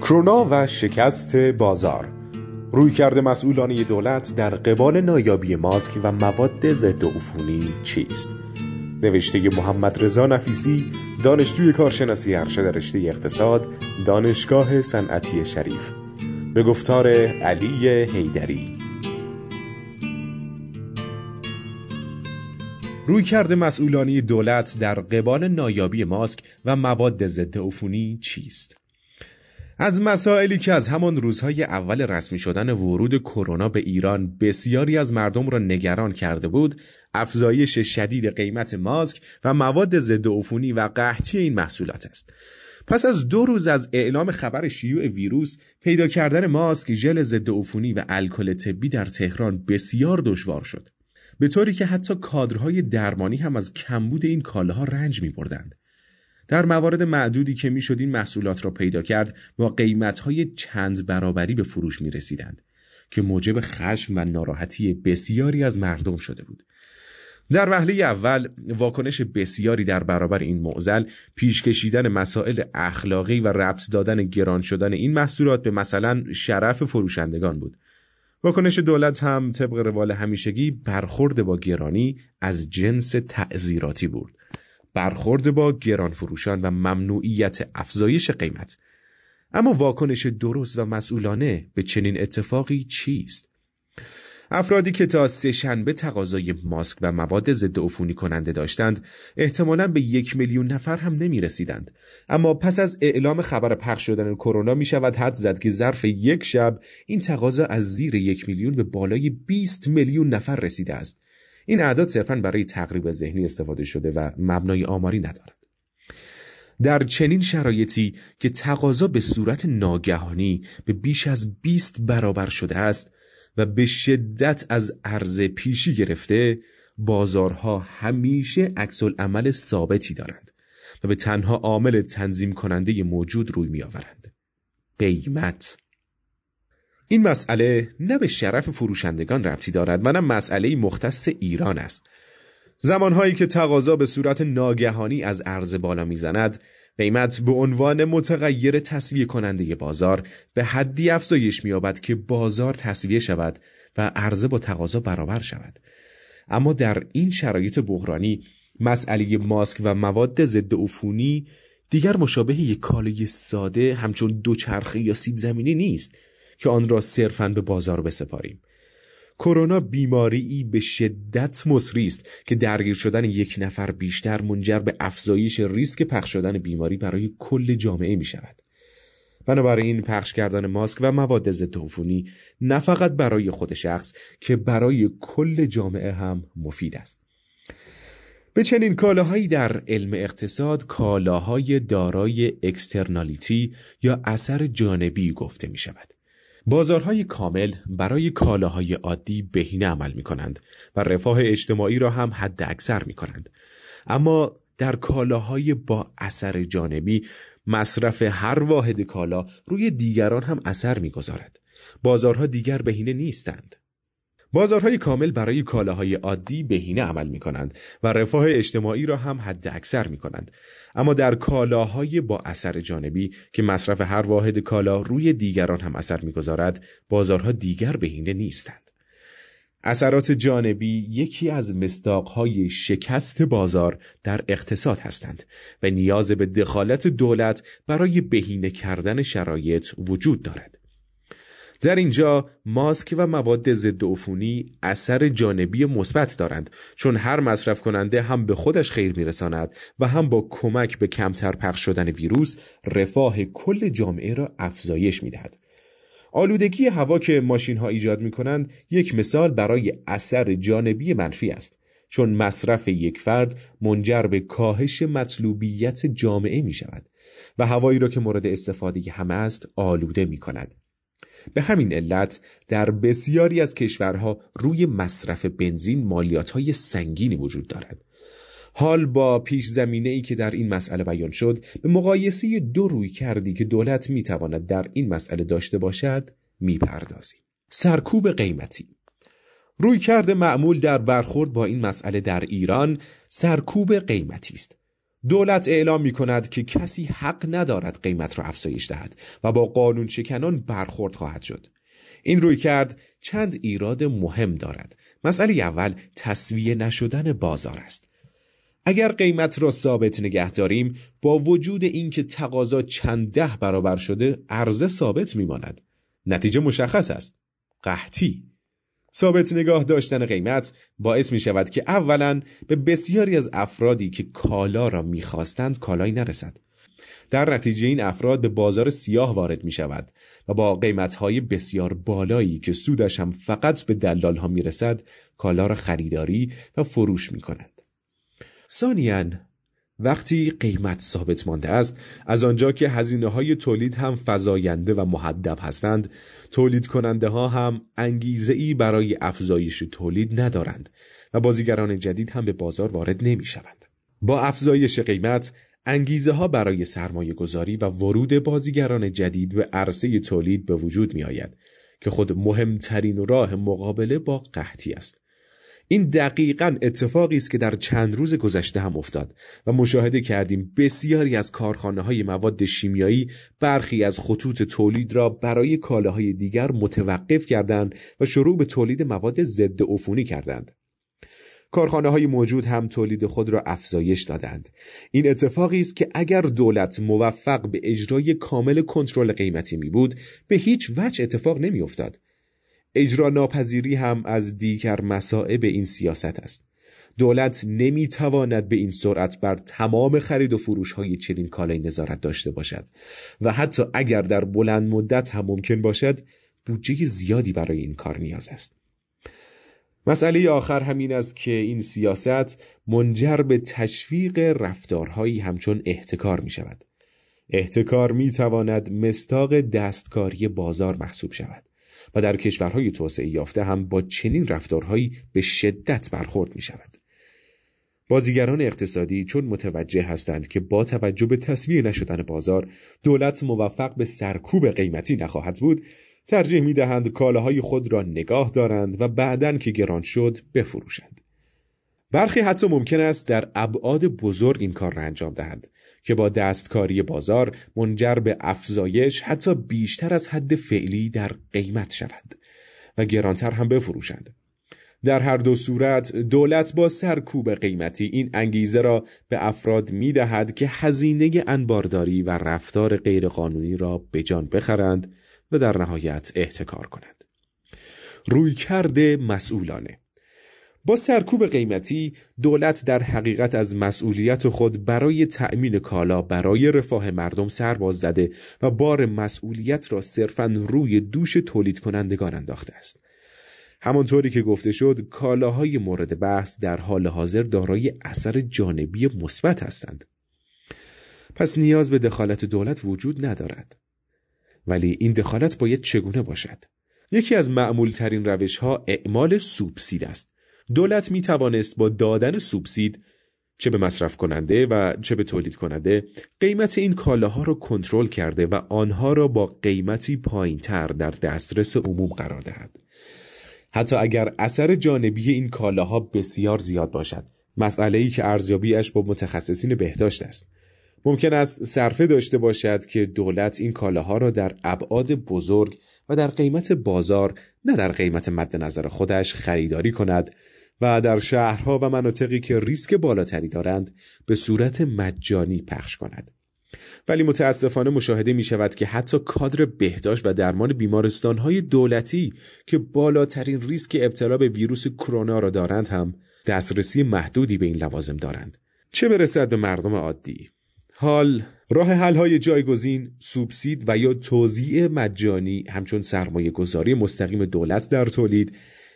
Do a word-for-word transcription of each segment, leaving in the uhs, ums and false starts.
کرونا و شکست بازار. رویکرد مسئولانی دولت در قبال نایابی ماسک و مواد ضد عفونی چیست؟ نوشته محمد رضا نفیسی، دانشجوی کارشناسی ارشد رشته اقتصاد، دانشگاه صنعتی شریف، به گفتار علی حیدری. رویکرد مسئولانی دولت در قبال نایابی ماسک و مواد ضد عفونی چیست؟ از مسائلی که از همان روزهای اول رسمی شدن ورود کرونا به ایران بسیاری از مردم را نگران کرده بود، افزایش شدید قیمت ماسک و مواد ضد عفونی و قحطی این محصولات است. پس از دو روز از اعلام خبر شیوع ویروس، پیدا کردن ماسک، ژل ضد عفونی و الکل طبی در تهران بسیار دشوار شد، به طوری که حتی کادرهای درمانی هم از کمبود این کالاها رنج می‌بردند. در موارد معدودی که میشد این محصولات را پیدا کرد، با قیمت‌های چند برابری به فروش می‌رسیدند که موجب خشم و ناراحتی بسیاری از مردم شده بود. در وهله اول، واکنش بسیاری در برابر این معضل پیش کشیدن مسائل اخلاقی و ربط دادن گران شدن این محصولات به مثلا شرف فروشندگان بود. واکنش دولت هم طبق روال همیشگی برخورد با گرانی از جنس تعزیراتی بود. برخورد با گران فروشان و ممنوعیت افزایش قیمت. اما واکنش درست و مسئولانه به چنین اتفاقی چیست؟ افرادی که تا سه شنبه تقاضای ماسک و مواد ضد عفونی کننده داشتند، احتمالاً به یک میلیون نفر هم نمی رسیدند. اما پس از اعلام خبر پخش شدن کرونا می شود حد زد که ظرف یک شب این تقاضا از زیر یک میلیون به بالای بیست میلیون نفر رسیده است. این اعداد صرفاً برای تقریب ذهنی استفاده شده و مبنای آماری ندارد. در چنین شرایطی که تقاضا به صورت ناگهانی به بیش از بیست برابر شده است و به شدت از عرضه پیشی گرفته، بازارها همیشه عکس العمل ثابتی دارند و به تنها عامل تنظیم کننده موجود روی می آورند: قیمت. این مسئله نه به شرف فروشندگان ربطی دارد و نه مسئله مختص ایران است. زمانهایی که تقاضا به صورت ناگهانی از عرضه بالا میزند، قیمت به عنوان متغیر تسویه کننده بازار به حدی افزایش می‌یابد که بازار تسویه شود و عرضه با تقاضا برابر شود. اما در این شرایط بحرانی، مسئله ماسک و مواد ضد عفونی دیگر مشابه یک کالای ساده همچون دوچرخه یا سیب زمینی نیست که آن را صرفاً به بازار بسپاریم. کرونا بیماری‌ای به شدت مسری است که درگیر شدن یک نفر بیشتر منجر به افزایش ریسک پخش شدن بیماری برای کل جامعه می شود. بنابراین پخش کردن ماسک و مواد ضد عفونی نه فقط برای خود شخص که برای کل جامعه هم مفید است. به چنین کالاهایی در علم اقتصاد کالاهای دارای اکسترنالیتی یا اثر جانبی گفته می شود. بازارهای کامل برای کالاهای عادی بهینه عمل می کنند و رفاه اجتماعی را هم حد اکثر می کنند. اما در کالاهای با اثر جانبی، مصرف هر واحد کالا روی دیگران هم اثر می گذارد. بازارها دیگر بهینه نیستند. بازارهای کامل برای کالاهای عادی بهینه عمل می کنند و رفاه اجتماعی را هم حد اکثر می کنند. اما در کالاهای با اثر جانبی که مصرف هر واحد کالا روی دیگران هم اثر می گذارد، بازارها دیگر بهینه نیستند. اثرات جانبی یکی از مصداقهای شکست بازار در اقتصاد هستند و نیاز به دخالت دولت برای بهینه کردن شرایط وجود دارد. در اینجا ماسک و مواد ضد عفونی اثر جانبی مثبت دارند، چون هر مصرف کننده هم به خودش خیر میرساند و هم با کمک به کمتر پخش شدن ویروس رفاه کل جامعه را افزایش میدهد. آلودگی هوا که ماشین ها ایجاد میکنند یک مثال برای اثر جانبی منفی است، چون مصرف یک فرد منجر به کاهش مطلوبیت جامعه می شود و هوایی را که مورد استفاده همه است آلوده میکند. به همین علت در بسیاری از کشورها روی مصرف بنزین مالیات‌های سنگینی وجود دارد. حال با پیش زمینه‌ای که در این مسئله بیان شد، به مقایسه دو رویکردی که دولت می‌تواند در این مسئله داشته باشد، می‌پردازیم. سرکوب قیمتی. رویکرد معمول در برخورد با این مسئله در ایران سرکوب قیمتی است. دولت اعلام می کند که کسی حق ندارد قیمت را افزایش دهد و با قانون شکنان برخورد خواهد شد. این رویکرد چند ایراد مهم دارد. مسئله اول تسویه نشدن بازار است. اگر قیمت را ثابت نگه داریم، با وجود اینکه تقاضا چند ده برابر شده، عرضه ثابت میماند. نتیجه مشخص است: قحطی. ثابت نگاه داشتن قیمت باعث می شود که اولاً به بسیاری از افرادی که کالا را میخواستند کالایی نرسد. در نتیجه این افراد به بازار سیاه وارد می شود و با قیمت‌های بسیار بالایی که سودش هم فقط به دلال‌ها می رسد، کالا را خریداری و فروش می کنند. ثانیاً، وقتی قیمت ثابت مانده است، از آنجا که هزینه‌های تولید هم فزاینده و محدب هستند، تولید کننده ها هم انگیزه‌ای برای افزایش تولید ندارند و بازیگران جدید هم به بازار وارد نمی شوند. با افزایش قیمت، انگیزه ها برای سرمایه گذاری و ورود بازیگران جدید به عرصه تولید به وجود می آید که خود مهمترین راه مقابله با قحطی است. این دقیقاً اتفاقی است که در چند روز گذشته هم افتاد و مشاهده کردیم بسیاری از کارخانه های مواد شیمیایی برخی از خطوط تولید را برای کالاهای دیگر متوقف کردند و شروع به تولید مواد ضد عفونی کردند. کارخانه های موجود هم تولید خود را افزایش دادند. این اتفاقی است که اگر دولت موفق به اجرای کامل کنترل قیمتی می بود، به هیچ وجه اتفاق نمی افتاد. اجرا ناپذیری هم از دیگر مصائب این سیاست است. دولت نمی تواند به این سرعت بر تمام خرید و فروش های چنین کالای نظارت داشته باشد و حتی اگر در بلند مدت هم ممکن باشد، بودجه زیادی برای این کار نیاز است. مسئله آخر همین است که این سیاست منجر به تشویق رفتارهایی همچون احتکار می شود. احتکار می تواند مصداق دستکاری بازار محسوب شود و در کشورهای توسعه یافته هم با چنین رفتارهایی به شدت برخورد می شود. بازیگران اقتصادی چون متوجه هستند که با توجه به تسویه نشدن بازار، دولت موفق به سرکوب قیمتی نخواهد بود، ترجیح می دهند کالاهای خود را نگاه دارند و بعداً که گران شد بفروشند. برخی حتی ممکن است در ابعاد بزرگ این کار را انجام دهند که با دستکاری بازار منجر به افزایش حتی بیشتر از حد فعلی در قیمت شوند و گرانتر هم بفروشند. در هر دو صورت دولت با سرکوب قیمتی این انگیزه را به افراد می دهد که هزینه انبارداری و رفتار غیرقانونی را به جان بخرند و در نهایت احتکار کنند. رویکرد مسئولانه. با سرکوب قیمتی دولت در حقیقت از مسئولیت خود برای تأمین کالا برای رفاه مردم سر باز زده و بار مسئولیت را صرفاً روی دوش تولید کنندگان انداخته است. همانطوری که گفته شد، کالاهای مورد بحث در حال حاضر دارای اثر جانبی مثبت هستند. پس نیاز به دخالت دولت وجود ندارد. ولی این دخالت باید چگونه باشد؟ یکی از معمولترین روش‌ها اعمال سوبسید است. دولت می توانست با دادن سوبسید چه به مصرف کننده و چه به تولید کننده قیمت این کالاها را کنترل کرده و آنها را با قیمتی پایین‌تر در دسترس عموم قرار دهد. حتی اگر اثر جانبی این کالاها بسیار زیاد باشد، مسئله‌ای که ارزیابیش با متخصصین بهداشت است. ممکن است صرفه داشته باشد که دولت این کالاها را در ابعاد بزرگ و در قیمت بازار نه در قیمت مد نظر خودش خریداری کند و در شهرها و مناطقی که ریسک بالاتری دارند به صورت مجانی پخش کند. ولی متاسفانه مشاهده می شود که حتی کادر بهداشت و درمان بیمارستانهای دولتی که بالاترین ریسک ابتلا به ویروس کرونا را دارند هم دسترسی محدودی به این لوازم دارند، چه برسد به مردم عادی. حال راه حل‌های جایگزین، سوبسید و یا توزیع مجانی همچون سرمایه گذاری مستقیم دولت در تولید،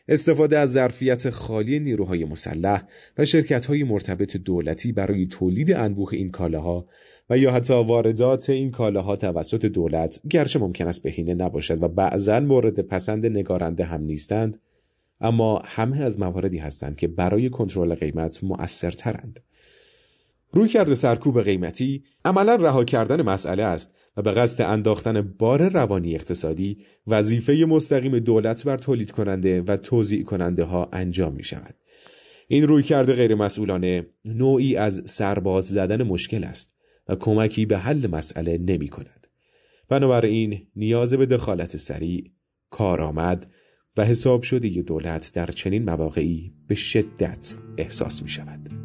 استفاده از ظرفیت خالی نیروهای مسلح و شرکت‌های مرتبط دولتی برای تولید انبوه این کالاها و یا حتی واردات این کالاها توسط دولت، گرچه ممکن است بهینه نباشد و بعضاً مورد پسند نگارنده هم نیستند، اما همه از مواردی هستند که برای کنترل قیمت مؤثرترند. رویکرد سرکوب قیمتی عملا رها کردن مسئله است و به قصد انداختن بار روانی اقتصادی وظیفه مستقیم دولت بر تولید کننده و توزیع کننده ها انجام می شود. این رویکرد غیرمسئولانه نوعی از سرباز زدن مشکل است و کمکی به حل مسئله نمی کند. بنابراین نیاز به دخالت سریع، کارآمد و حساب شده دولت در چنین مواقعی به شدت احساس می شود.